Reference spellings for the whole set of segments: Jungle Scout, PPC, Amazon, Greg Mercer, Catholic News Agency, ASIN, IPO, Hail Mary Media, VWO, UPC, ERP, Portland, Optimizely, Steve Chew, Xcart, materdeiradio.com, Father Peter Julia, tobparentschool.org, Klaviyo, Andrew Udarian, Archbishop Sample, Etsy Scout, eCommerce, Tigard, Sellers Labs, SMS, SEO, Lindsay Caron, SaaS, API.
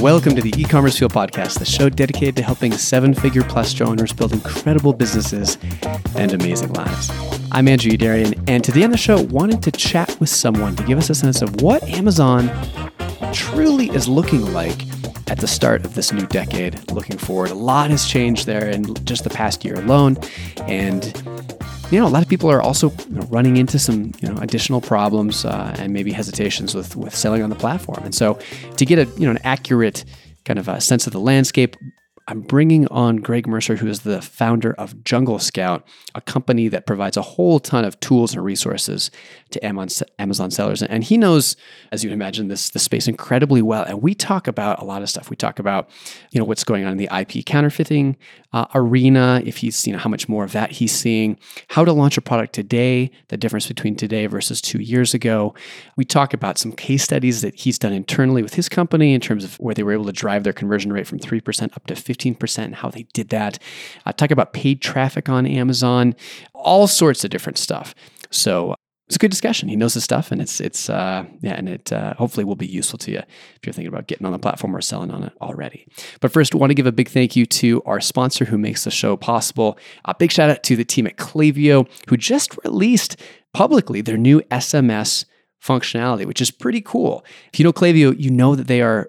Welcome to the E-Commerce Fuel Podcast, the show dedicated to helping seven-figure plus show owners build incredible businesses and amazing lives. I'm Andrew Udarian, and today on the show, wanted to chat with someone to give us a sense of what Amazon truly is looking like at the start of this new decade. Looking forward, a lot has changed there in just the past year alone, and a lot of people are also running into some additional problems and maybe hesitations with selling on the platform. And so to get an accurate kind of a sense of the landscape, I'm bringing on Greg Mercer, who is the founder of Jungle Scout, a company that provides a whole ton of tools and resources to Amazon sellers. And he knows, as you can imagine, this space incredibly well. And we talk about a lot of stuff. We talk about, what's going on in the IP counterfeiting arena, if he's, how much more of that he's seeing, how to launch a product today, the difference between today versus 2 years ago. We talk about some case studies that he's done internally with his company in terms of where they were able to drive their conversion rate from 3% up to 15%, and how they did that. Talk about paid traffic on Amazon, all sorts of different stuff. So it's a good discussion. He knows his stuff, and it hopefully will be useful to you if you're thinking about getting on the platform or selling on it already. But first, I want to give a big thank you to our sponsor who makes the show possible. A big shout out to the team at Klaviyo, who just released publicly their new SMS functionality, which is pretty cool. If you know Klaviyo, you know that their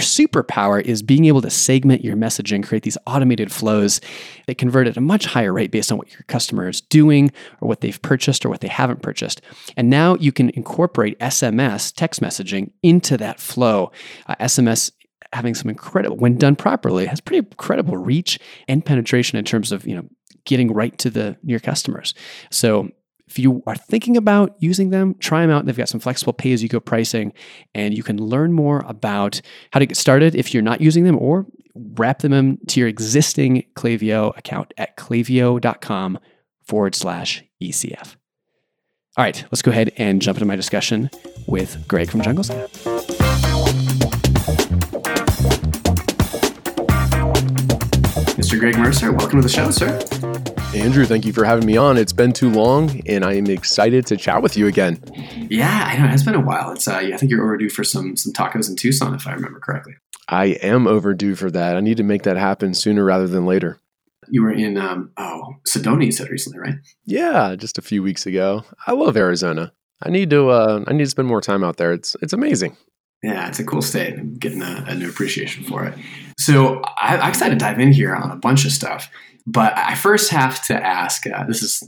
superpower is being able to segment your messaging, create these automated flows that convert at a much higher rate based on what your customer is doing or what they've purchased or what they haven't purchased. And now you can incorporate SMS, text messaging, into that flow. SMS having some incredible, when done properly, has pretty incredible reach and penetration in terms of, getting right to your customers. So if you are thinking about using them, try them out. They've got some flexible pay-as-you-go pricing, and you can learn more about how to get started if you're not using them, or wrap them into your existing Klaviyo account at klaviyo.com/ECF. All right, let's go ahead and jump into my discussion with Greg from Jungle Scout. Mr. Greg Mercer, welcome to the show, sir. Andrew, thank you for having me on. It's been too long, and I am excited to chat with you again. Yeah, I know. It's been a while. It's I think you're overdue for some tacos in Tucson, if I remember correctly. I am overdue for that. I need to make that happen sooner rather than later. You were in, Sedona, you said recently, right? Yeah, just a few weeks ago. I love Arizona. I need to spend more time out there. It's amazing. Yeah, it's a cool state. I'm getting a new appreciation for it. So I'm excited to dive in here on a bunch of stuff. But I first have to ask, this is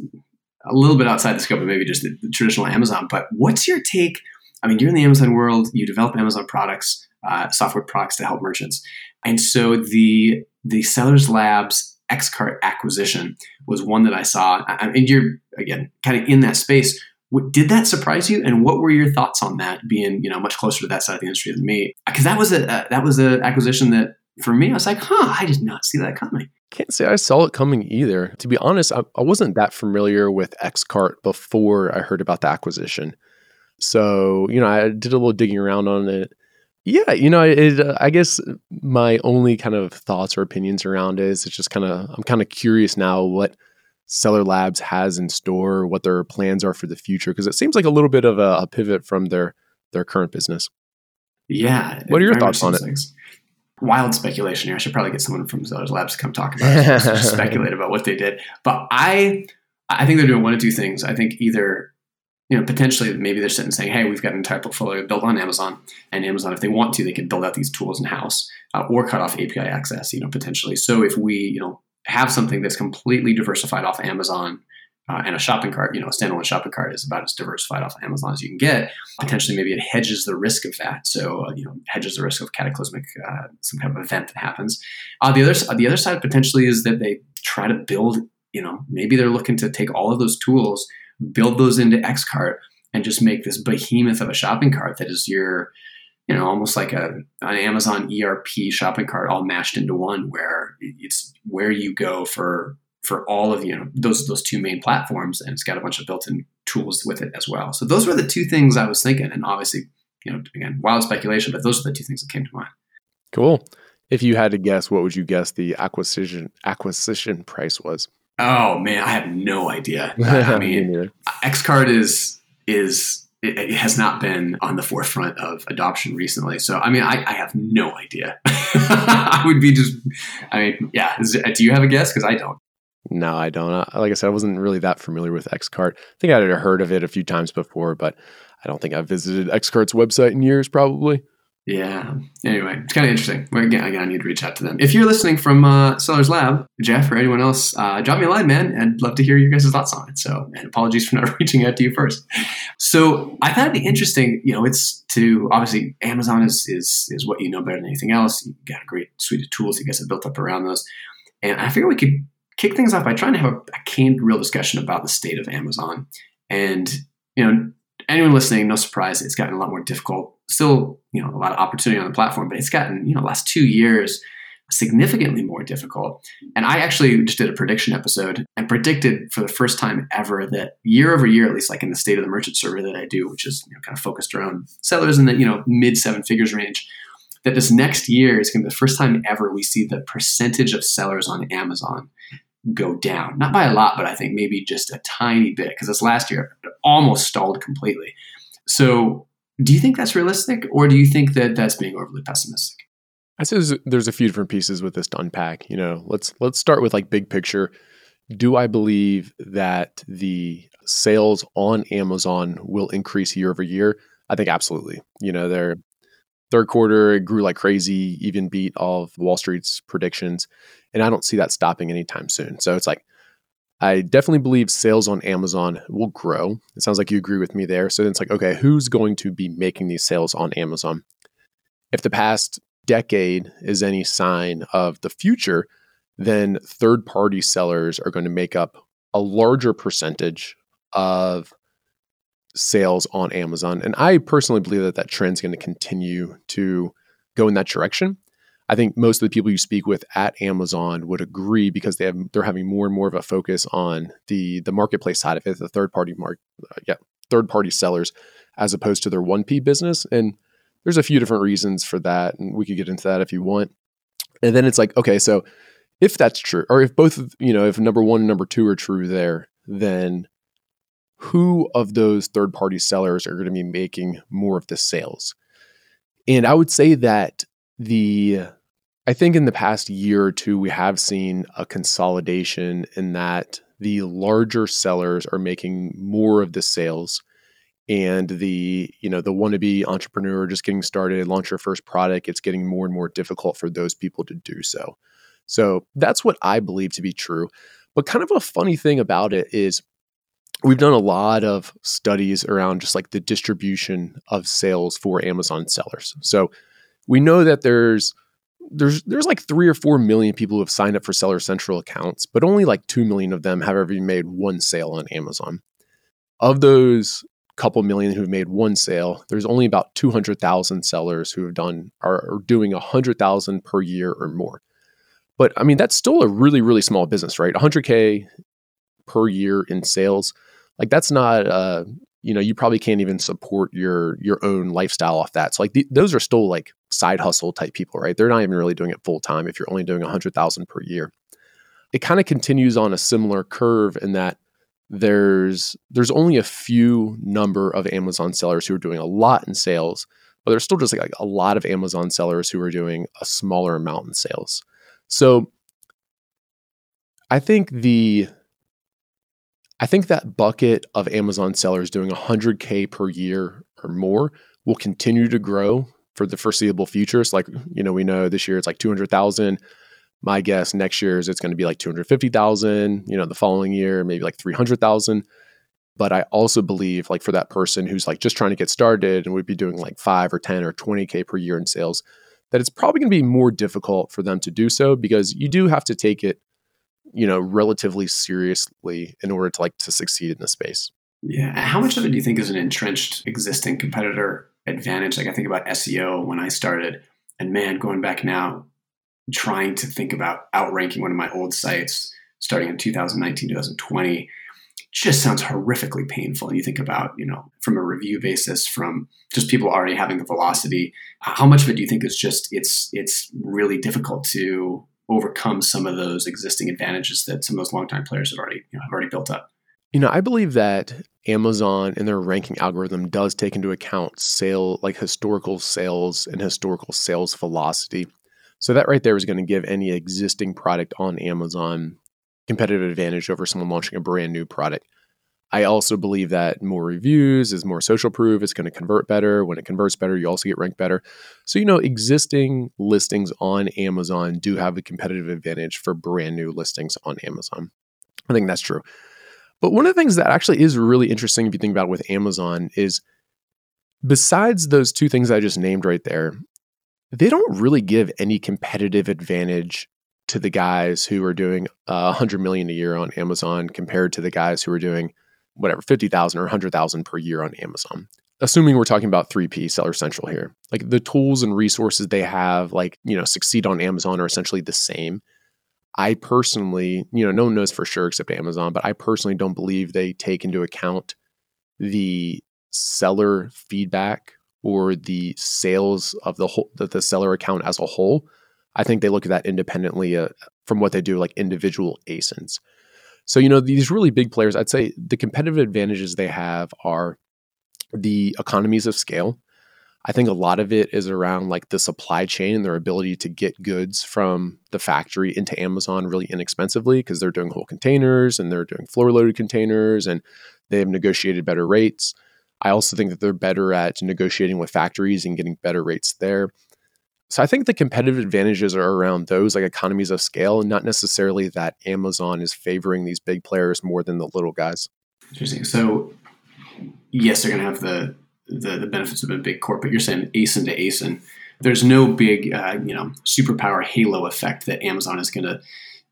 a little bit outside the scope of maybe just the traditional Amazon, but what's your take? I mean, you're in the Amazon world, you develop Amazon products, software products to help merchants. And so the Sellers Labs Xcart acquisition was one that I saw. I mean, you're, again, kind of in that space. Did that surprise you? And what were your thoughts on that, being, much closer to that side of the industry than me? Because that was an acquisition that, for me, I was like, I did not see that coming. Can't say I saw it coming either. To be honest, I wasn't that familiar with Xcart before I heard about the acquisition. So, I did a little digging around on it. Yeah, I guess my only kind of thoughts or opinions around it is I'm kind of curious now what Seller Labs has in store, what their plans are for the future, because it seems like a little bit of a pivot from their current business. Yeah. What are your thoughts on it? Wild speculation here. I should probably get someone from Sellers Labs to come talk about it, just speculate about what they did. But I think they're doing one of two things. I think either, potentially maybe they're sitting saying, hey, we've got an entire portfolio built on Amazon, and Amazon, if they want to, they can build out these tools in-house, or cut off API access, potentially. So if we, have something that's completely diversified off Amazon, and a shopping cart, a standalone shopping cart is about as diversified off of Amazon as you can get. Potentially, maybe it hedges the risk of that. So, hedges the risk of cataclysmic, some kind of event that happens. The other side potentially is that they try to build, maybe they're looking to take all of those tools, build those into Xcart, and just make this behemoth of a shopping cart that is your, almost like an Amazon ERP shopping cart all mashed into one, where it's where you go for all of those two main platforms, and it's got a bunch of built-in tools with it as well. So those were the two things I was thinking, and obviously, again, wild speculation, but those are the two things that came to mind. Cool. If you had to guess, what would you guess the acquisition price was? Oh man, I have no idea. I mean, Xcart is it has not been on the forefront of adoption recently. So, I mean, I have no idea. I would be just, I mean, yeah. Do you have a guess? Because I don't. No, I don't. Like I said, I wasn't really that familiar with Xcart. I think I had heard of it a few times before, but I don't think I've visited Xcart's website in years, probably. Yeah. Anyway, it's kind of interesting. Again, I need to reach out to them. If you're listening from Sellers Lab, Jeff or anyone else, drop me a line, man. I'd love to hear your guys' thoughts on it. So, and apologies for not reaching out to you first. So I found it interesting. You know, it's to obviously Amazon is what you know better than anything else. You got a great suite of tools you guys have built up around those. And I figured we could kick things off by trying to have a canned, real discussion about the state of Amazon. And, you know, anyone listening, no surprise, it's gotten a lot more difficult. Still, you know, a lot of opportunity on the platform, but it's gotten, you know, last 2 years significantly more difficult. And I actually just did a prediction episode and predicted for the first time ever that year over year, at least like in the state of the merchant survey that I do, which is, you know, kind of focused around sellers in the, you know, mid seven figures range, that this next year is going to be the first time ever we see the percentage of sellers on Amazon go down. Not by a lot, but I think maybe just a tiny bit, because this last year it almost stalled completely. So do you think that's realistic, or do you think that that's being overly pessimistic? I suppose there's a few different pieces with this to unpack. You know, let's start with like big picture. Do I believe that the sales on Amazon will increase year over year? I think absolutely. You know, their third quarter it grew like crazy, even beat all of Wall Street's predictions, and I don't see that stopping anytime soon. So it's like, I definitely believe sales on Amazon will grow. It sounds like you agree with me there. So then it's like, okay, who's going to be making these sales on Amazon? If the past decade is any sign of the future, then third-party sellers are going to make up a larger percentage of sales on Amazon. And I personally believe that that trend's going to continue to go in that direction. I think most of the people you speak with at Amazon would agree, because they're having more and more of a focus on the marketplace side of it, the third party sellers, as opposed to their 1P business. And there's a few different reasons for that, and we could get into that if you want. And then it's like, okay, so if that's true, or if both, you know, if number one and number two are true there, then who of those third party sellers are going to be making more of the sales? And I would say that I think in the past year or two, we have seen a consolidation in that the larger sellers are making more of the sales, and the wannabe entrepreneur just getting started, launch your first product, it's getting more and more difficult for those people to do so. So that's what I believe to be true. But kind of a funny thing about it is we've done a lot of studies around just like the distribution of sales for Amazon sellers. So we know that there's like 3 or 4 million people who have signed up for Seller Central accounts, but only like 2 million of them have ever made one sale on Amazon. Of those couple million who've made one sale, there's only about 200,000 sellers who have are doing 100,000 per year or more. But I mean, that's still a really, really small business, right? 100K per year in sales. Like that's not you probably can't even support your own lifestyle off that. So like those are still like side hustle type people, right? They're not even really doing it full time if you're only doing 100,000 per year. It kind of continues on a similar curve in that there's only a few number of Amazon sellers who are doing a lot in sales, but there's still just like a lot of Amazon sellers who are doing a smaller amount in sales. So I think that bucket of Amazon sellers doing 100K per year or more will continue to grow for the foreseeable future. It's like, you know, we know this year it's like 200,000. My guess next year is it's going to be like 250,000, you know, the following year, maybe like 300,000. But I also believe like for that person who's like just trying to get started and would be doing like 5 or 10 or 20K per year in sales, that it's probably going to be more difficult for them to do so, because you do have to take it, you know, relatively seriously in order to like to succeed in the space. Yeah. How much of it do you think is an entrenched existing competitor advantage? Like I think about SEO when I started, and man, going back now, trying to think about outranking one of my old sites starting in 2019, 2020, just sounds horrifically painful. And you think about, you know, from a review basis, from just people already having the velocity, how much of it do you think is just, it's really difficult to overcome some of those existing advantages that some of those longtime players have already built up? You know, I believe that Amazon and their ranking algorithm does take into account historical sales and historical sales velocity. So that right there is going to give any existing product on Amazon competitive advantage over someone launching a brand new product. I also believe that more reviews is more social proof. It's going to convert better. When it converts better, you also get ranked better. So, you know, existing listings on Amazon do have a competitive advantage for brand new listings on Amazon. I think that's true. But one of the things that actually is really interesting if you think about it with Amazon is besides those two things I just named right there, they don't really give any competitive advantage to the guys who are doing 100 million a year on Amazon compared to the guys who are doing whatever, 50,000 or 100,000 per year on Amazon. Assuming we're talking about 3P, Seller Central here. Like the tools and resources they have, like, you know, Succeed on Amazon are essentially the same. I personally, you know, no one knows for sure except Amazon, but I personally don't believe they take into account the seller feedback or the sales of the seller account as a whole. I think they look at that independently from what they do, like individual ASINs. So, you know, these really big players, I'd say the competitive advantages they have are the economies of scale. I think a lot of it is around like the supply chain and their ability to get goods from the factory into Amazon really inexpensively because they're doing whole containers and they're doing floor loaded containers and they have negotiated better rates. I also think that they're better at negotiating with factories and getting better rates there. So I think the competitive advantages are around those like economies of scale and not necessarily that Amazon is favoring these big players more than the little guys. Interesting. So yes, they're going to have the benefits of a big corp, but you're saying ASIN to ASIN. There's no big, superpower halo effect that Amazon is going to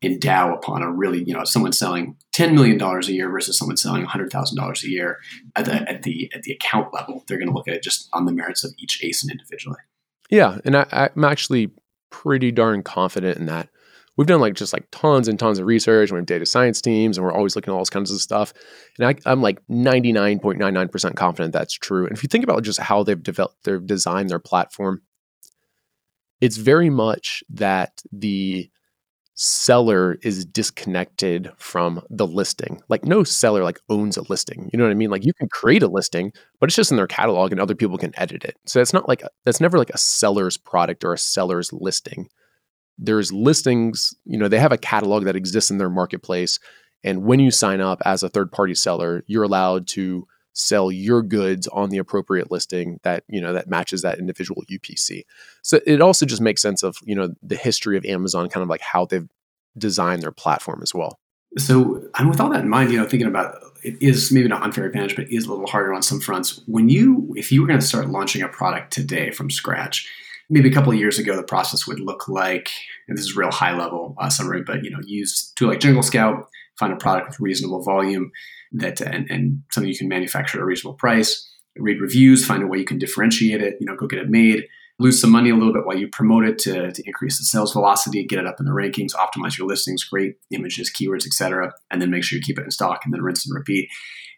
endow upon a really, you know, someone selling $10 million a year versus someone selling $100,000 a year at the account level. They're going to look at it just on the merits of each ASIN individually. Yeah. And I'm actually pretty darn confident in that. We've done like tons and tons of research. We have data science teams and we're always looking at all kinds of stuff. And I'm like 99.99% confident that's true. And if you think about just how they've developed, they've designed their platform, it's very much that the seller is disconnected from the listing. Like no seller like owns a listing. You know what I mean? Like you can create a listing, but it's just in their catalog and other people can edit it. So that's not like, that's never like a seller's product or a seller's listing. There's listings, you know, they have a catalog that exists in their marketplace. And when you sign up as a third-party seller, you're allowed to sell your goods on the appropriate listing that, you know, that matches that individual UPC. So it also just makes sense of, you know, the history of Amazon, kind of like how they've designed their platform as well. So and with all that in mind, you know, thinking about it is maybe not unfair advantage, but it is a little harder on some fronts. If you were going to start launching a product today from scratch, maybe a couple of years ago, the process would look like, and this is real high level summary, but, you know, use tool like Jungle Scout, find a product with reasonable volume that, and something you can manufacture at a reasonable price, read reviews, find a way you can differentiate it, you know, go get it made, lose some money a little bit while you promote it to increase the sales velocity, get it up in the rankings, optimize your listings, great images, keywords, et cetera, and then make sure you keep it in stock and then rinse and repeat.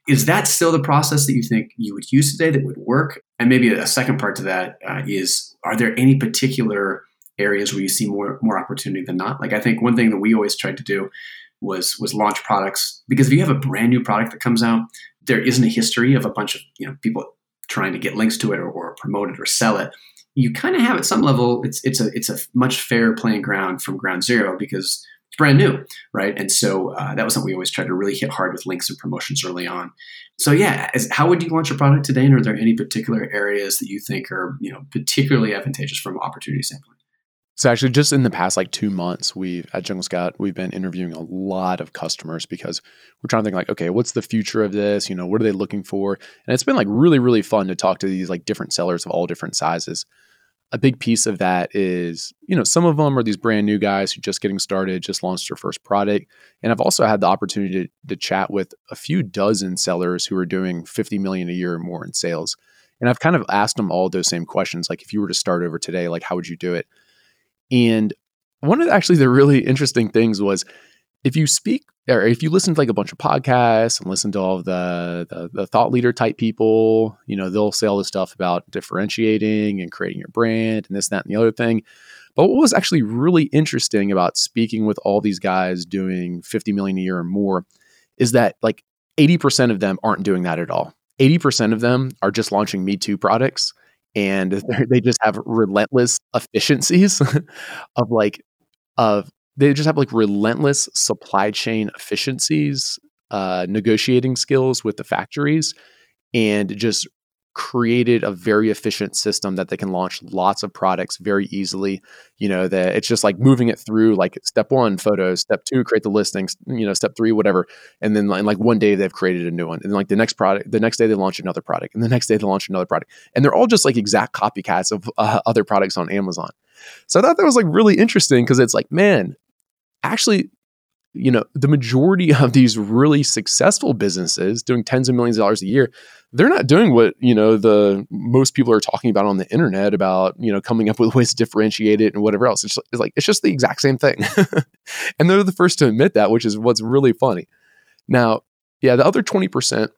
Is that still the process that you think you would use today that would work? And maybe a second part to that is, are there any particular areas where you see more opportunity than not? Like I think one thing that we always tried to do was launch products, because if you have a brand new product that comes out, there isn't a history of a bunch of, you know, people trying to get links to it or promote it or sell it. You kind of have at some level, it's a much fairer playing ground from ground zero because it's brand new, right? And so that was something we always tried to really hit hard with links and promotions early on. So yeah, how would you launch a product today? And are there any particular areas that you think are, you know, particularly advantageous from an opportunity standpoint? So actually just in the past like 2 months, at Jungle Scout, we've been interviewing a lot of customers because we're trying to think like, okay, what's the future of this? You know, what are they looking for? And it's been like really, really fun to talk to these like different sellers of all different sizes. A big piece of that is, you know, some of them are these brand new guys who just getting started, just launched their first product. And I've also had the opportunity to chat with a few dozen sellers who are doing 50 million a year or more in sales. And I've kind of asked them all those same questions. Like if you were to start over today, like how would you do it? And one of the really interesting things was if you listen to like a bunch of podcasts and listen to all the thought leader type people, you know, they'll say all this stuff about differentiating and creating your brand and this, that, and the other thing. But what was actually really interesting about speaking with all these guys doing 50 million a year or more is that like 80% of them aren't doing that at all. 80% of them are just launching Me Too products, and they just have relentless efficiencies they just have like relentless supply chain efficiencies, negotiating skills with the factories, and just created a very efficient system that they can launch lots of products very easily. You know, that it's just like moving it through like step one, photos, step two, create the listings, you know, step three, whatever. And then like one day they've created a new one. And like the next day they launch another product, and the next day they launch another product. And they're all just like exact copycats of other products on Amazon. So I thought that was like really interesting, because it's like, man, actually, you know, the majority of these really successful businesses doing tens of millions of dollars a year, they're not doing what, you know, the most people are talking about on the internet about, you know, coming up with ways to differentiate it and whatever else. It's just the exact same thing. And they're the first to admit that, which is what's really funny. Now, yeah, the other 20%,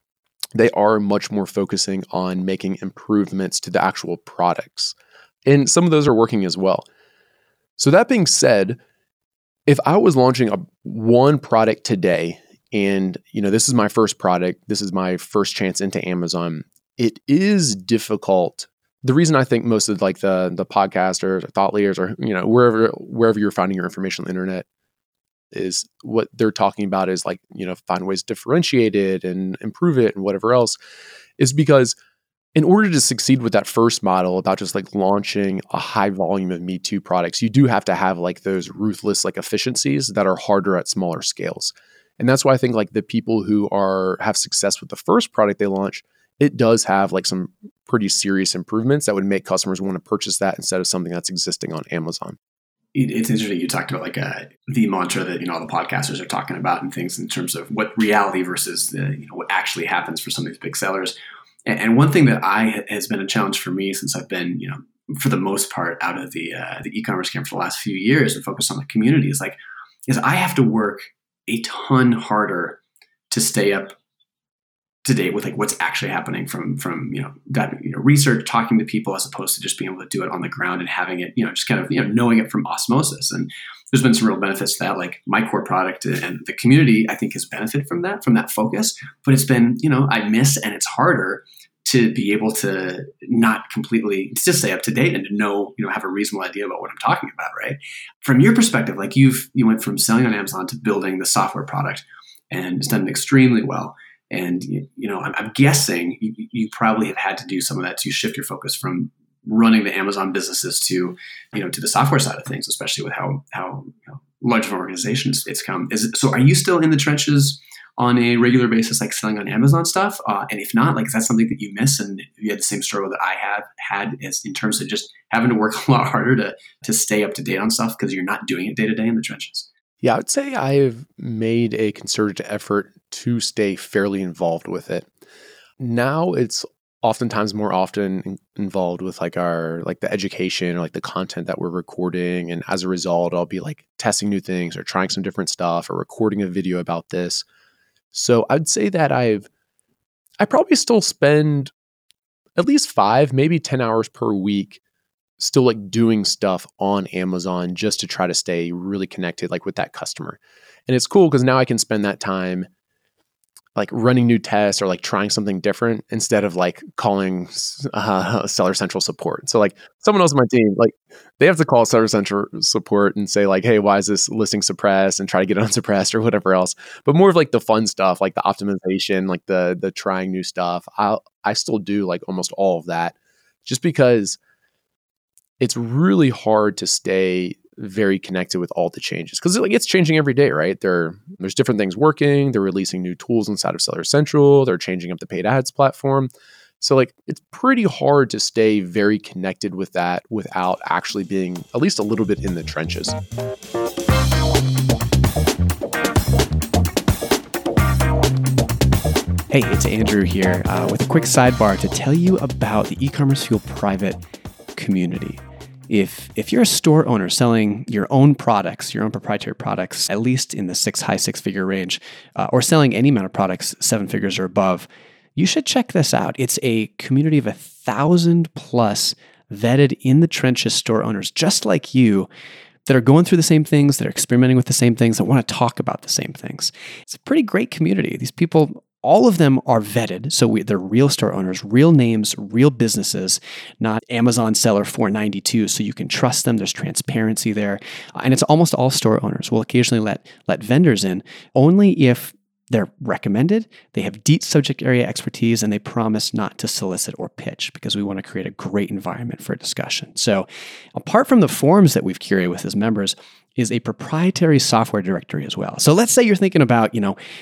they are much more focusing on making improvements to the actual products. And some of those are working as well. So that being said, if I was launching one product today, and you know, this is my first product, this is my first chance into Amazon, it is difficult. The reason I think most of like the podcasters or thought leaders, or you know, wherever you're finding your information on the internet, is what they're talking about is like, you know, find ways to differentiate it and improve it and whatever else, is because in order to succeed with that first model about just like launching a high volume of Me Too products, you do have to have like those ruthless like efficiencies that are harder at smaller scales. And that's why I think like the people who have success with the first product they launch, it does have like some pretty serious improvements that would make customers want to purchase that instead of something that's existing on Amazon. It's interesting. You talked about like the mantra that, you know, all the podcasters are talking about and things in terms of what reality versus you know, what actually happens for some of these big sellers. And one thing that has been a challenge for me since I've been, you know, for the most part out of the e-commerce camp for the last few years and focused on the community is I have to work a ton harder to stay up to date with like what's actually happening from, you know, that, you know, research, talking to people, as opposed to just being able to do it on the ground and having it, you know, just kind of, you know, knowing it from osmosis. And there's been some real benefits to that. Like my core product and the community, I think, has benefited from that focus, but it's been, you know, I miss, and it's harder to be able to not completely to just stay up to date and to know, you know, have a reasonable idea about what I'm talking about, right? From your perspective, like you went from selling on Amazon to building the software product, and it's done extremely well. And, you know, I'm guessing you probably have had to do some of that to shift your focus from running the Amazon businesses to, you know, to the software side of things, especially with how you know, large of an organization it's come. So are you still in the trenches on a regular basis, like selling on Amazon stuff? And if not, like, is that something that you miss? And you had the same struggle that I have had is in terms of just having to work a lot harder to stay up to date on stuff because you're not doing it day to day in the trenches? Yeah, I would say I've made a concerted effort to stay fairly involved with it. Now it's oftentimes more often involved with like the education or like the content that we're recording. And as a result, I'll be like testing new things or trying some different stuff or recording a video about this. So I'd say that I probably still spend at least 5, maybe 10 hours per week still like doing stuff on Amazon just to try to stay really connected like with that customer. And it's cool because now I can spend that time like running new tests or like trying something different instead of like calling Seller Central support. So like someone else on my team, like they have to call Seller Central support and say like, hey, why is this listing suppressed, and try to get it unsuppressed or whatever else. But more of like the fun stuff, like the optimization, like the trying new stuff. I still do like almost all of that just because it's really hard to stay very connected with all the changes, because like it's changing every day, right? There's different things working. They're releasing new tools inside of Seller Central. They're changing up the paid ads platform. So like it's pretty hard to stay very connected with that without actually being at least a little bit in the trenches. Hey, it's Andrew here with a quick sidebar to tell you about the e-commerce fuel private community. If you're a store owner selling your own products, your own proprietary products, at least in the high six-figure range, or selling any amount of products, 7 figures or above, you should check this out. It's a community of 1,000+ vetted in the trenches store owners, just like you, that are going through the same things, that are experimenting with the same things, that want to talk about the same things. It's a pretty great community. These people All of them are vetted, so they're real store owners, real names, real businesses, not Amazon seller 492, so you can trust them. There's transparency there. And it's almost all store owners. We'll occasionally let vendors in only if they're recommended, they have deep subject area expertise, and they promise not to solicit or pitch, because we want to create a great environment for discussion. So apart from the forms that we've curated with as members, is a proprietary software directory as well. So let's say you're thinking about,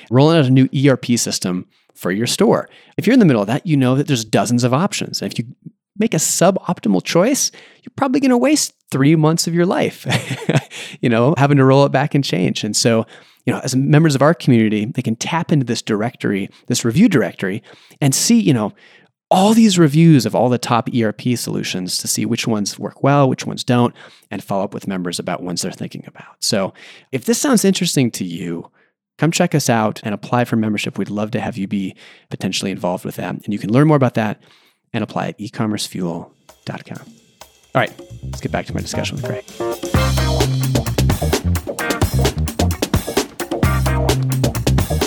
rolling out a new ERP system for your store. If you're in the middle of that, you know that there's dozens of options. And if you make a suboptimal choice, you're probably going to waste 3 months of your life, having to roll it back and change. And so, as members of our community, they can tap into this directory, this review directory, and see, all these reviews of all the top ERP solutions to see which ones work well, which ones don't, and follow up with members about ones they're thinking about. So if this sounds interesting to you, come check us out and apply for membership. We'd love to have you be potentially involved with that. And you can learn more about that and apply at ecommercefuel.com. All right, let's get back to my discussion with Greg.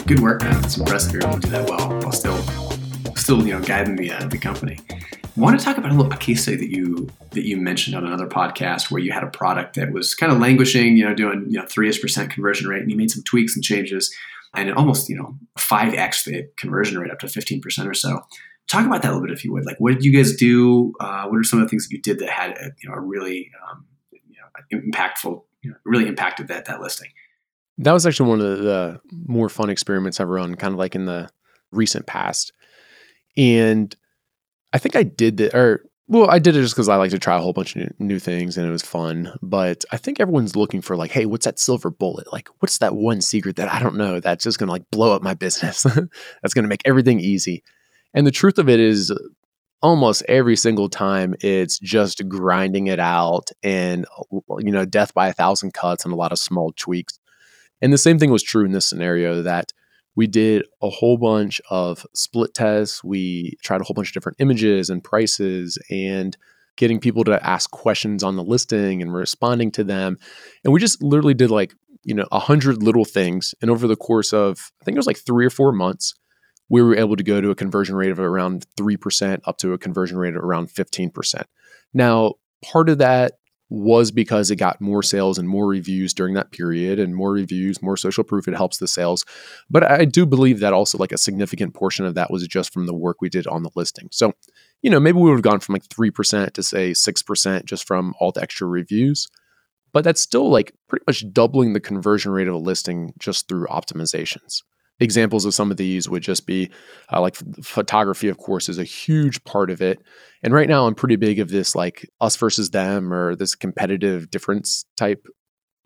Good work, man. It's impressive you're able to do that well while still guiding the company. I want to talk about a case study that you mentioned on another podcast where you had a product that was kind of languishing, doing 3% conversion rate, and you made some tweaks and changes, and it almost 5x the conversion rate up to 15% or so. Talk about that a little bit if you would. Like, what did you guys do? What are some of the things that you did that had a really impactful, really impacted that listing? That was actually one of the more fun experiments I've run, kind of like in the recent past. And I think I did that, I did it just because I like to try a whole bunch of new things and it was fun. But I think everyone's looking for like, hey, what's that silver bullet? Like, what's that one secret that I don't know that's just going to like blow up my business? That's going to make everything easy. And the truth of it is almost every single time it's just grinding it out and, death by 1,000 cuts and a lot of small tweaks. And the same thing was true in this scenario that we did a whole bunch of split tests. We tried a whole bunch of different images and prices and getting people to ask questions on the listing and responding to them. And we just literally did 100 little things. And over the course of, I think it was 3 or 4 months, we were able to go to a conversion rate of around 3% up to a conversion rate of around 15%. Now, part of that was because it got more sales and more reviews during that period, and more reviews, more social proof, it helps the sales. But I do believe that also a significant portion of that was just from the work we did on the listing. So, maybe we would have gone from 3% to say 6% just from all the extra reviews, but that's still pretty much doubling the conversion rate of a listing just through optimizations. Examples of some of these would just be photography, of course, is a huge part of it. And right now I'm pretty big of this us versus them or this competitive difference type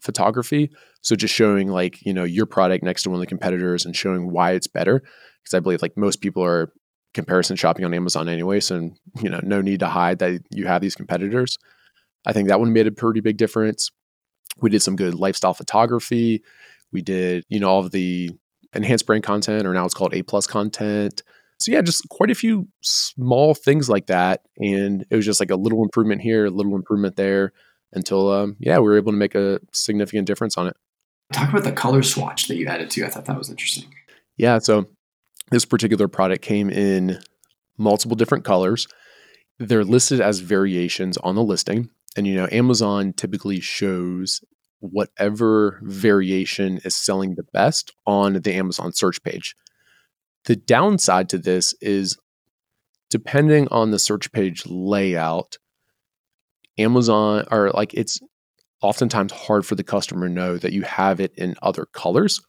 photography. So just showing your product next to one of the competitors and showing why it's better. Because I believe most people are comparison shopping on Amazon anyway. So, no need to hide that you have these competitors. I think that one made a pretty big difference. We did some good lifestyle photography. We did, all of the enhanced brand content, or now it's called A+ content. So yeah, just quite a few small things like that. And it was just a little improvement here, a little improvement there until, we were able to make a significant difference on it. Talk about the color swatch that you added to. I thought that was interesting. Yeah. So this particular product came in multiple different colors. They're listed as variations on the listing. And, Amazon typically shows whatever variation is selling the best on the Amazon search page. The downside to this is, depending on the search page layout, Amazon or it's oftentimes hard for the customer to know that you have it in other colors.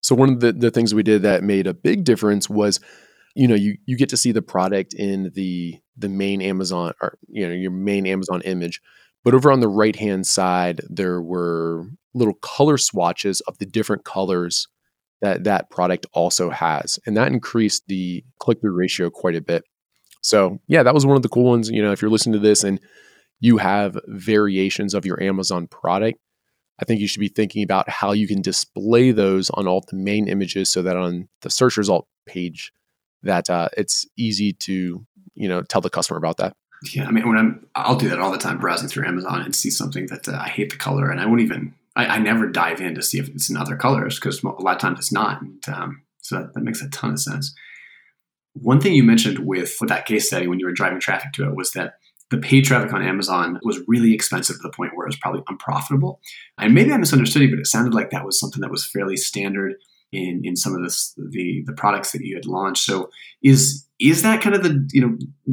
So one of the things we did that made a big difference was, you get to see the product in the main Amazon or your main Amazon image. But over on the right-hand side, there were little color swatches of the different colors that product also has. And that increased the click-through ratio quite a bit. So yeah, that was one of the cool ones. If you're listening to this and you have variations of your Amazon product, I think you should be thinking about how you can display those on all the main images so that on the search result page that it's easy to tell the customer about that. Yeah, I mean, I'll do that all the time, browsing through Amazon and see something that I hate the color, and I never dive in to see if it's in other colors because a lot of times it's not. And, So that makes a ton of sense. One thing you mentioned with that case study when you were driving traffic to it was that the paid traffic on Amazon was really expensive to the point where it was probably unprofitable. And maybe I misunderstood you, but it sounded like that was something that was fairly standard in some of the products that you had launched. So is that kind of the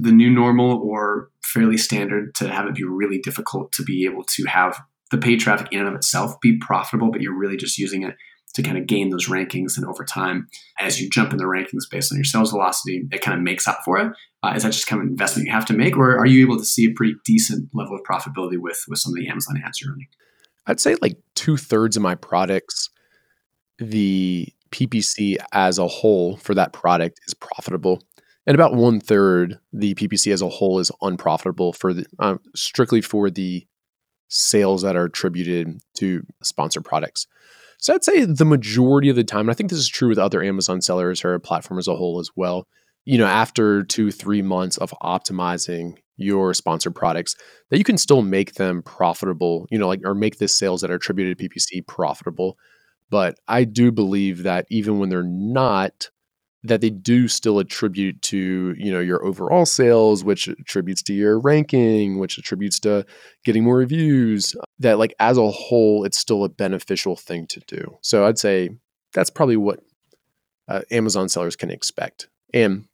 new normal, or fairly standard to have it be really difficult to be able to have the paid traffic in and of itself be profitable, but you're really just using it to kind of gain those rankings, and over time, as you jump in the rankings based on your sales velocity, it kind of makes up for it? Is that just kind of an investment you have to make, or are you able to see a pretty decent level of profitability with some of the Amazon ads you're running? I'd say like 2/3 of my products, the PPC as a whole for that product is profitable, and about 1/3 the PPC as a whole is unprofitable for the strictly for the sales that are attributed to sponsor products. So I'd say the majority of the time, and I think this is true with other Amazon sellers or a platform as a whole as well, you know, after 2-3 months of optimizing your sponsored products, that you can still make them profitable, you know, like, or make the sales that are attributed to PPC profitable. But I do believe that even when they're not, that they do still attribute to, you know, your overall sales, which attributes to your ranking, which attributes to getting more reviews, that like as a whole, it's still a beneficial thing to do. So I'd say that's probably what Amazon sellers can expect. And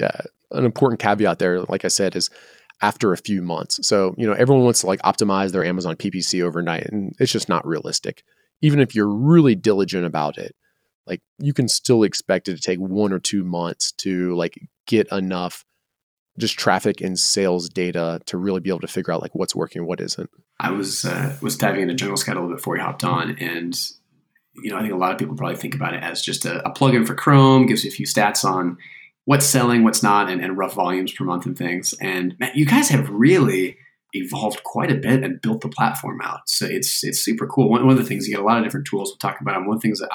an important caveat there, like I said, is after a few months. So, you know, everyone wants to like optimize their Amazon PPC overnight, and it's just not realistic. Even if you're really diligent about it, like you can still expect it to take 1 or 2 months to like get enough just traffic and sales data to really be able to figure out like what's working, what isn't. I was diving into Jungle Scout a little bit before we hopped on, and you know, I think a lot of people probably think about it as just a plugin for Chrome, gives you a few stats on what's selling, what's not, and rough volumes per month and things. And man, you guys have really evolved quite a bit and built the platform out. So it's super cool. One of the things, you get a lot of different tools we'll talk about. And one of the things that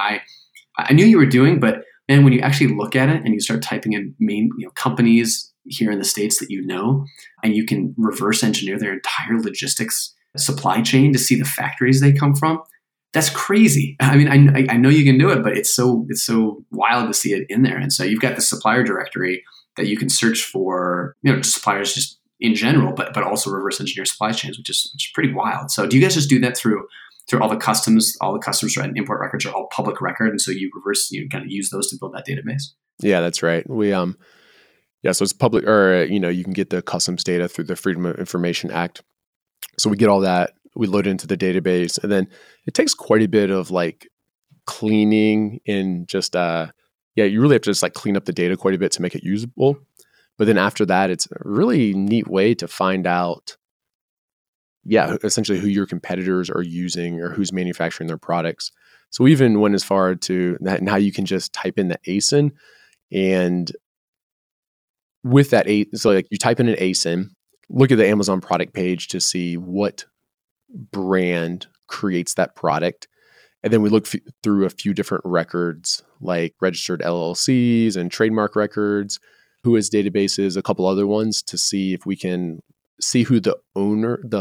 I knew you were doing, but man, when you actually look at it and you start typing in main, you know, companies here in the States that you know, and you can reverse engineer their entire logistics supply chain to see the factories they come from, that's crazy. I mean, I know you can do it, but it's so wild to see it in there. And so you've got the supplier directory that you can search for, you know, suppliers just in general, but also reverse engineer supply chains, which is pretty wild. So do you guys just do that through all the customs and import records are all public record, and so you kind of use those to build that database? Yeah, that's right. We so it's public, or you know, you can get the customs data through the Freedom of Information Act. So we get all that, we load it into the database, and then it takes quite a bit of like cleaning and just you really have to just like clean up the data quite a bit to make it usable. But then after that, it's a really neat way to find out, essentially who your competitors are using or who's manufacturing their products. So we even went as far to that now you can just type in the ASIN, and with that, so like you type in an ASIN, look at the Amazon product page to see what brand creates that product. And then we look through a few different records like registered LLCs and trademark records, Whois databases, a couple other ones, to see if we can see who the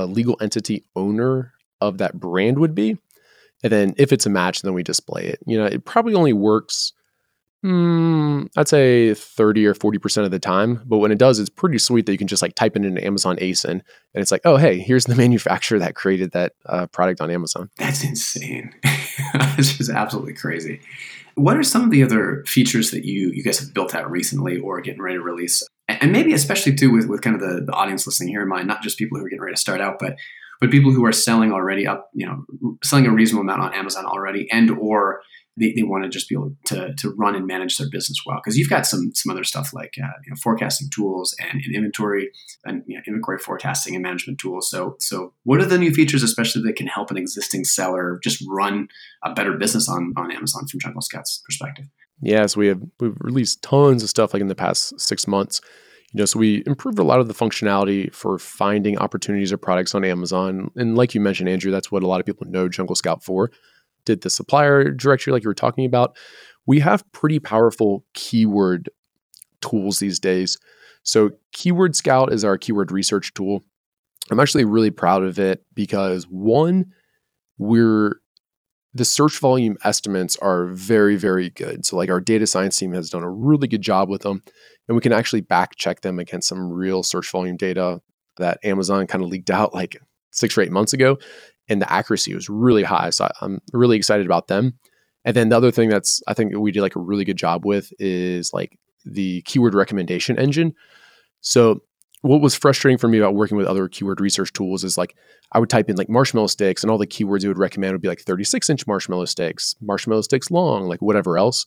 legal entity owner of that brand would be. And then if it's a match, then we display it. You know, it probably only works, I'd say 30 or 40% of the time. But when it does, it's pretty sweet that you can just like type in an Amazon ASIN and it's like, oh, hey, here's the manufacturer that created that product on Amazon. That's insane. It's just absolutely crazy. What are some of the other features that you guys have built out recently or getting ready to release? And maybe especially too with kind of the audience listening here in mind, not just people who are getting ready to start out, but people who are selling already up, you know, selling a reasonable amount on Amazon already, and or they want to just be able to run and manage their business well. Because you've got some other stuff like forecasting tools and inventory and inventory forecasting and management tools. So what are the new features, especially that can help an existing seller just run a better business on Amazon from Jungle Scout's perspective? Yeah, so we've released tons of stuff like in the past 6 months. You know, so we improved a lot of the functionality for finding opportunities or products on Amazon. And like you mentioned, Andrew, that's what a lot of people know Jungle Scout for. Did the supplier directory like you were talking about. We have pretty powerful keyword tools these days. So Keyword Scout is our keyword research tool. I'm actually really proud of it because one, we're The search volume estimates are very, very good. So like our data science team has done a really good job with them, and we can actually back check them against some real search volume data that Amazon kind of leaked out like 6 or 8 months ago. And the accuracy was really high. So I'm really excited about them. And then the other thing that's, I think we did like a really good job with is like the keyword recommendation engine. So what was frustrating for me about working with other keyword research tools is like I would type in like marshmallow sticks, and all the keywords it would recommend would be like 36-inch marshmallow sticks long, like whatever else.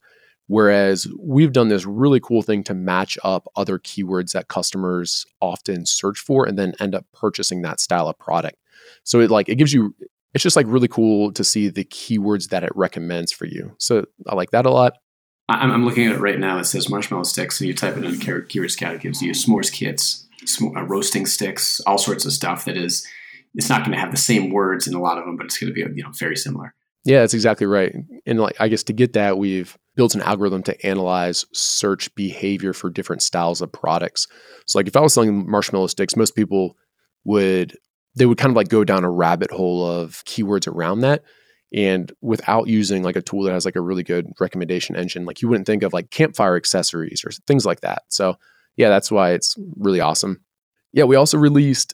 Whereas we've done this really cool thing to match up other keywords that customers often search for and then end up purchasing that style of product. So it's just like really cool to see the keywords that it recommends for you. So I like that a lot. I'm looking at it right now. It says marshmallow sticks, and you type it in Keyword Scout, it gives you s'mores kits, roasting sticks, all sorts of stuff that is, it's not going to have the same words in a lot of them, but it's going to be, very similar. Yeah, that's exactly right. And like, I guess to get that, we've built an algorithm to analyze search behavior for different styles of products. So like if I was selling marshmallow sticks, most people would kind of like go down a rabbit hole of keywords around that. And without using like a tool that has like a really good recommendation engine, like you wouldn't think of like campfire accessories or things like that. So yeah, that's why it's really awesome. Yeah, we also released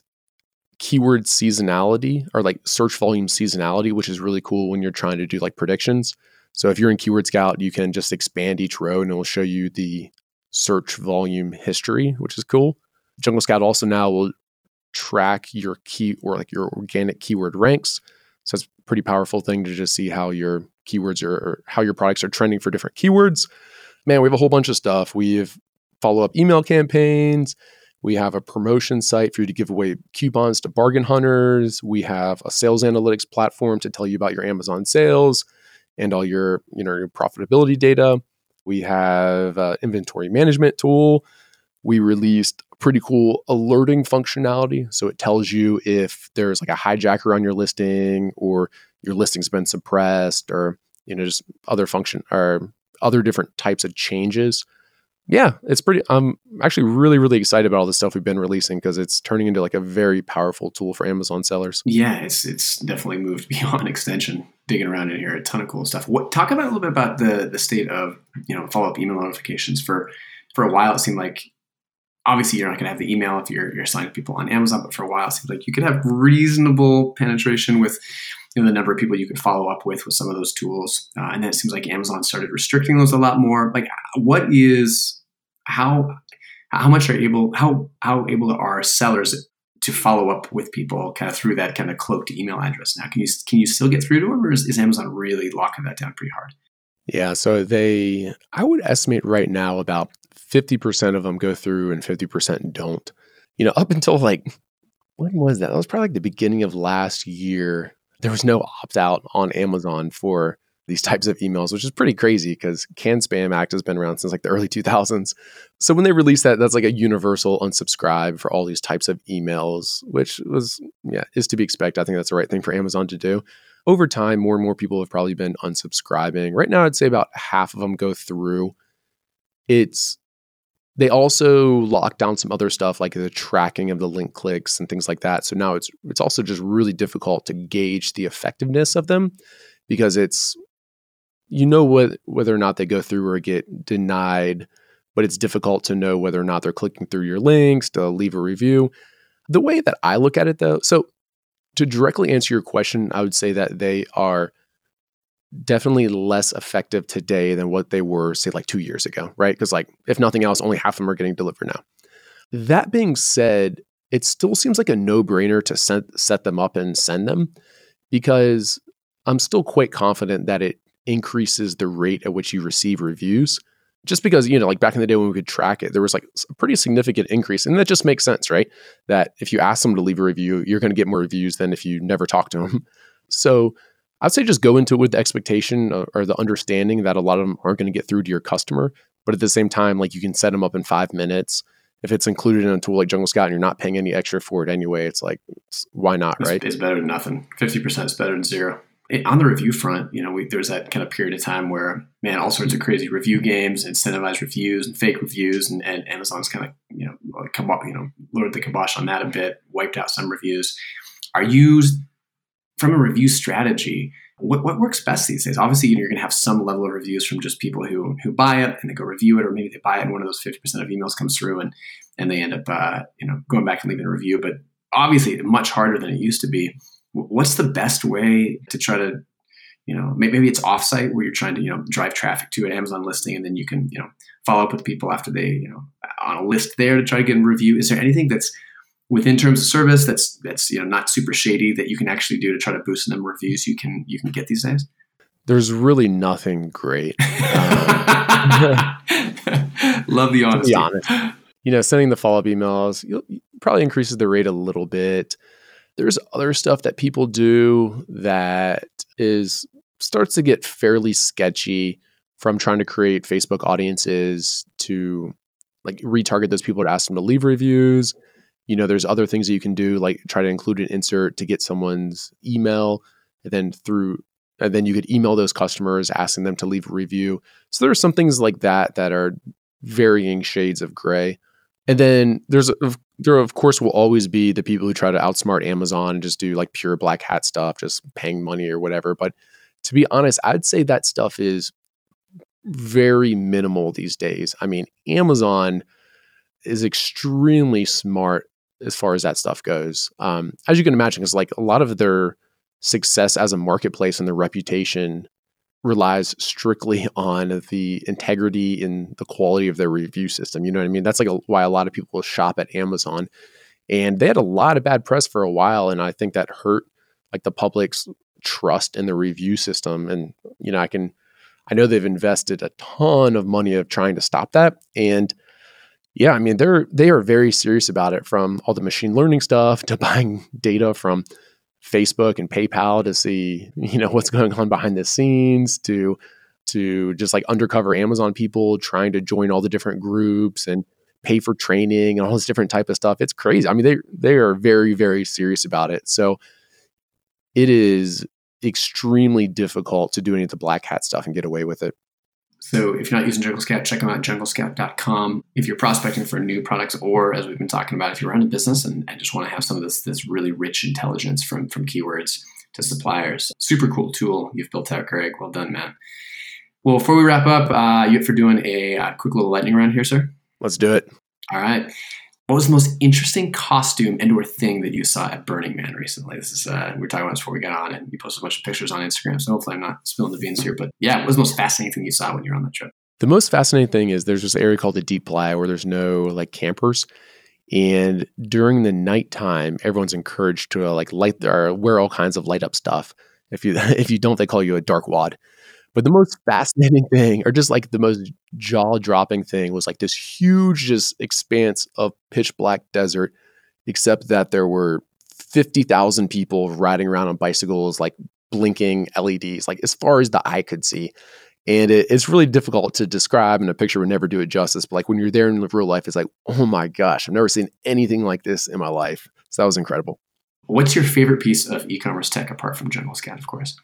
keyword seasonality or like search volume seasonality, which is really cool when you're trying to do like predictions. So if you're in Keyword Scout, you can just expand each row and it'll show you the search volume history, which is cool. Jungle Scout also now will track your key or like your organic keyword ranks. So it's a pretty powerful thing to just see how your keywords are, or how your products are trending for different keywords. Man, we have a whole bunch of stuff. We have follow-up email campaigns. We have a promotion site for you to give away coupons to bargain hunters. We have a sales analytics platform to tell you about your Amazon sales and all your, your profitability data. We have an inventory management tool. We released pretty cool alerting functionality. So it tells you if there's like a hijacker on your listing, or your listing's been suppressed, or, just other function or other different types of changes. Yeah, it's pretty, I'm actually really, really excited about all the stuff we've been releasing because it's turning into like a very powerful tool for Amazon sellers. Yeah, it's definitely moved beyond extension, digging around in here, a ton of cool stuff. Talk about a little bit about the state of, follow-up email notifications. For a while, it seemed like, obviously, you're not going to have the email if you're signing people on Amazon, but for a while, it seems like you could have reasonable penetration with the number of people you could follow up with some of those tools. And then it seems like Amazon started restricting those a lot more. Like, how able are sellers to follow up with people kind of through that kind of cloaked email address now? Can you still get through to them, or is Amazon really locking that down pretty hard? Yeah, so I would estimate right now about 50% of them go through and 50% don't. Up until like, when was that? That was probably like the beginning of last year. There was no opt-out on Amazon for these types of emails, which is pretty crazy because Can Spam Act has been around since like the early 2000s. So when they released that, that's like a universal unsubscribe for all these types of emails, which is to be expected. I think that's the right thing for Amazon to do. Over time, more and more people have probably been unsubscribing. Right now, I'd say about half of them go through. They also locked down some other stuff like the tracking of the link clicks and things like that. So now it's also just really difficult to gauge the effectiveness of them because it's, whether or not they go through or get denied, but it's difficult to know whether or not they're clicking through your links to leave a review. The way that I look at it though, so to directly answer your question, I would say that they are definitely less effective today than what they were, say, like 2 years ago, right? Because like, if nothing else, only half of them are getting delivered now. That being said, it still seems like a no-brainer to set them up and send them because I'm still quite confident that it increases the rate at which you receive reviews. Just because, like back in the day when we could track it, there was like a pretty significant increase. And that just makes sense, right? That if you ask them to leave a review, you're going to get more reviews than if you never talk to them. So I'd say just go into it with the expectation or the understanding that a lot of them aren't going to get through to your customer. But at the same time, like you can set them up in 5 minutes. If it's included in a tool like Jungle Scout and you're not paying any extra for it anyway, it's like, why not, right? It's better than nothing. 50% is better than zero. On the review front, there was that kind of period of time where, man, all sorts of crazy review games, incentivized reviews and fake reviews, and Amazon's kind of, lowered the kibosh on that a bit, wiped out some reviews. From a review strategy, what works best these days? Obviously, you're going to have some level of reviews from just people who buy it and they go review it, or maybe they buy it and one of those 50% of emails comes through and they end up going back and leaving a review. But obviously, much harder than it used to be. What's the best way to try to, maybe it's offsite where you're trying to, drive traffic to an Amazon listing, and then you can, follow up with people after they, on a list there to try to get a review. Is there anything that's within terms of service that's not super shady that you can actually do to try to boost the number of reviews you can get these days? There's really nothing great. Love the honesty. To be honest, sending the follow-up emails probably increases the rate a little bit. There's other stuff that people do that starts to get fairly sketchy, from trying to create Facebook audiences to like retarget those people to ask them to leave reviews. There's other things that you can do, like try to include an insert to get someone's email, and then you could email those customers asking them to leave a review. So there are some things like that that are varying shades of gray. And then there of course will always be the people who try to outsmart Amazon and just do like pure black hat stuff, just paying money or whatever. But to be honest, I'd say that stuff is very minimal these days. I mean, Amazon is extremely smart as far as that stuff goes. As you can imagine, because like a lot of their success as a marketplace and their reputation relies strictly on the integrity and the quality of their review system. You know what I mean? That's like why a lot of people shop at Amazon, and they had a lot of bad press for a while. And I think that hurt like the public's trust in the review system. And, I know they've invested a ton of money of trying to stop that. And yeah, I mean, they are very serious about it, from all the machine learning stuff to buying data from Facebook and PayPal to see, what's going on behind the scenes, to just like undercover Amazon people trying to join all the different groups and pay for training and all this different type of stuff. It's crazy. I mean, they are very, very serious about it. So it is extremely difficult to do any of the black hat stuff and get away with it. So if you're not using Jungle Scout, check them out at junglescout.com. If you're prospecting for new products, or as we've been talking about, if you're running a business and just want to have some of this really rich intelligence from keywords to suppliers, super cool tool you've built out, Greg. Well done, man. Well, before we wrap up, you up for doing a quick little lightning round here, sir? Let's do it. All right. What was the most interesting costume and/or thing that you saw at Burning Man recently? This is we were talking about this before we got on, and you posted a bunch of pictures on Instagram, so hopefully I'm not spilling the beans here. But yeah, what was the most fascinating thing you saw when you were on that trip? The most fascinating thing is there's this area called the Deep Playa where there's no like campers, and during the nighttime, everyone's encouraged to like light or wear all kinds of light up stuff. If you don't, they call you a dark wad. But the most fascinating thing, or just like the most jaw-dropping thing, was like this huge just expanse of pitch black desert, except that there were 50,000 people riding around on bicycles, like blinking LEDs, like as far as the eye could see. And it's really difficult to describe, and a picture would never do it justice. But like when you're there in real life, it's like, oh my gosh, I've never seen anything like this in my life. So that was incredible. What's your favorite piece of e-commerce tech apart from Jungle Scout, of course?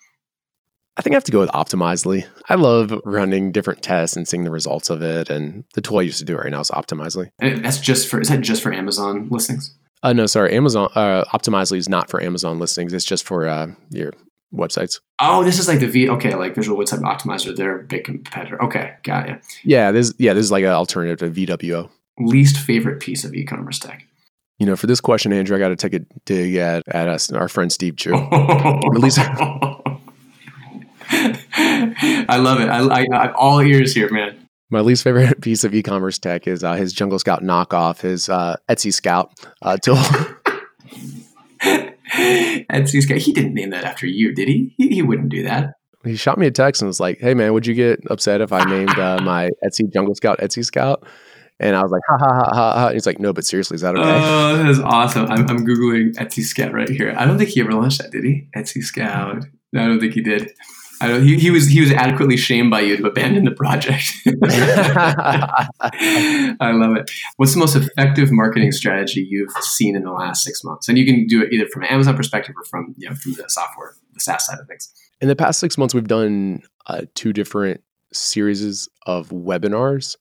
I think I have to go with Optimizely. I love running different tests and seeing the results of it. And the tool I used to do right now is Optimizely. And that's is that just for Amazon listings? No, sorry. Amazon, Optimizely is not for Amazon listings. It's just for your websites. Oh, this is like like Visual Website Optimizer. They're a big competitor. Okay, got it. Yeah, this is like an alternative to VWO. Least favorite piece of e-commerce tech? For this question, Andrew, I got to take a dig at us, our friend Steve Chew. I love it. I'm all ears here, man. My least favorite piece of e-commerce tech is his Jungle Scout knockoff, his Etsy Scout tool. Etsy Scout. He didn't name that after you, did he? He wouldn't do that. He shot me a text and was like, "Hey, man, would you get upset if I named my Etsy Jungle Scout Etsy Scout?" And I was like, "Ha ha ha ha ha!" And he's like, "No, but seriously, is that okay?" Oh, that is awesome. I'm googling Etsy Scout right here. I don't think he ever launched that, did he? Etsy Scout. No, I don't think he did. I know he was adequately shamed by you to abandon the project. I love it. What's the most effective marketing strategy you've seen in the last 6 months? And you can do it either from an Amazon perspective or from from the software, the SaaS side of things. In the past 6 months, we've done 2 different series of webinars.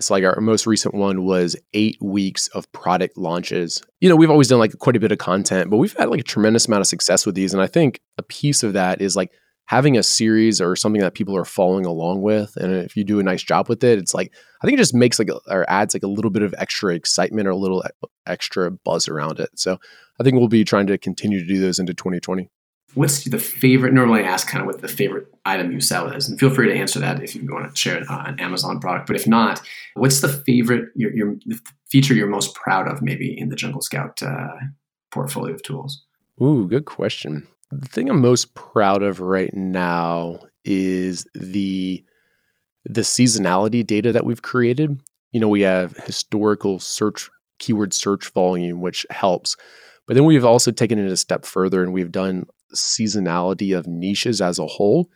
So like our most recent one was 8 weeks of product launches. We've always done like quite a bit of content, but we've had like a tremendous amount of success with these. And I think a piece of that is like having a series or something that people are following along with, and if you do a nice job with it, it's like, I think it just makes like, or adds like a little bit of extra excitement or a little extra buzz around it. So I think we'll be trying to continue to do those into 2020. What's the favorite, normally I ask kind of what the favorite item you sell is, and feel free to answer that if you want to share an Amazon product, but if not, what's the favorite, the feature you're most proud of maybe in the Jungle Scout portfolio of tools? Ooh, good question. The thing I'm most proud of right now is the seasonality data that we've created. You know, we have historical search, keyword search volume, which helps, but then we've also taken it a step further and we've done seasonality of niches as a whole.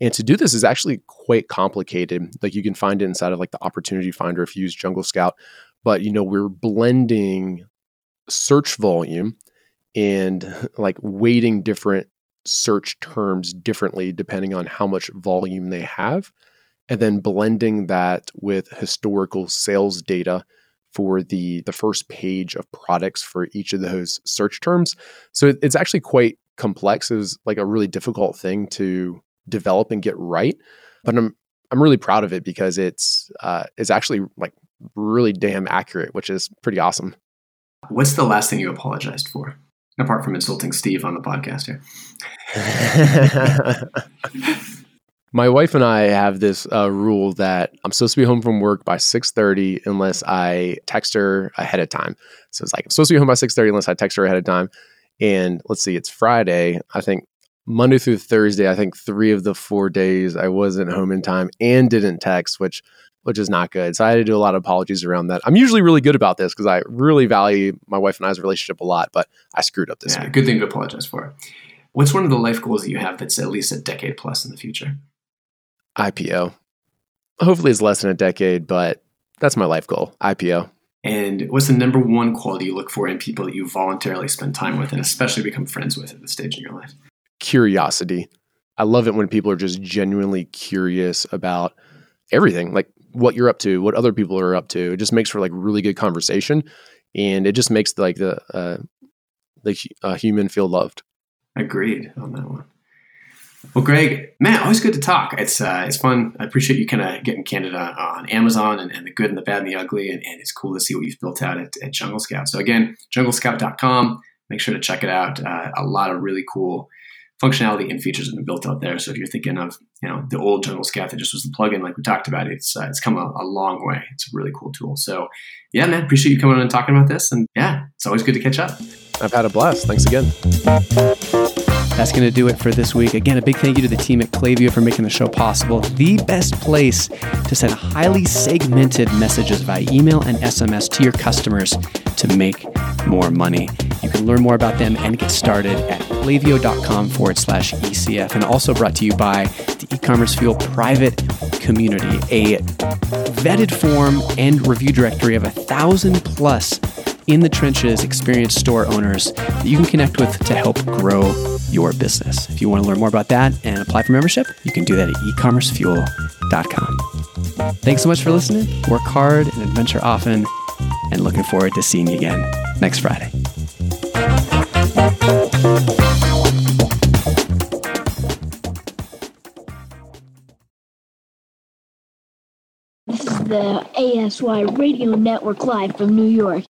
And to do this is actually quite complicated. Like you can find it inside of like the opportunity finder if you use Jungle Scout, but you know, we're blending search volume and like weighting different search terms differently depending on how much volume they have, and then blending that with historical sales data for the first page of products for each of those search terms. So it's actually quite complex. It was like a really difficult thing to develop and get right, but I'm really proud of it because it's actually like really damn accurate, which is pretty awesome. What's the last thing you apologized for, apart from insulting Steve on the podcast here? My wife and I have this rule that I'm supposed to be home from work by 6:30 unless I text her ahead of time. So it's like, I'm supposed to be home by 6:30 unless I text her ahead of time. And let's see, it's Friday. I think Monday through Thursday, I think 3 of the 4 days I wasn't home in time and didn't text, which is not good. So I had to do a lot of apologies around that. I'm usually really good about this because I really value my wife and I's relationship a lot, but I screwed up this week. Good thing to apologize for. What's one of the life goals that you have that's at least a decade plus in the future? IPO. Hopefully it's less than a decade, but that's my life goal, IPO. And what's the number one quality you look for in people that you voluntarily spend time with and especially become friends with at this stage in your life? Curiosity. I love it when people are just genuinely curious about everything, like what you're up to, what other people are up to. It just makes for like really good conversation, and it just makes like the human feel loved. Agreed on that one. Well, Greg, man, always good to talk. It's fun. I appreciate you kind of getting candid on Amazon and the good and the bad and the ugly. And it's cool to see what you've built out at Jungle Scout. So again, junglescout.com. Make sure to check it out. A lot of really cool functionality and features have been built out there. So if you're thinking of, you know, the old Jungle Scout that just was the plugin, like we talked about, it's come a long way. It's a really cool tool. So yeah, man, appreciate you coming on and talking about this. And yeah, it's always good to catch up. I've had a blast. Thanks again. That's going to do it for this week. Again, a big thank you to the team at Klaviyo for making the show possible. The best place to send highly segmented messages via email and SMS to your customers to make more money. You can learn more about them and get started at klaviyo.com/ECF. And also brought to you by the E-Commerce Fuel Private Community, a vetted form and review directory of 1,000+ in the trenches experienced store owners that you can connect with to help grow your business. If you want to learn more about that and apply for membership, you can do that at ecommercefuel.com. Thanks so much for listening. Work hard and adventure often, and looking forward to seeing you again next Friday. This is the ASY Radio Network live from New York.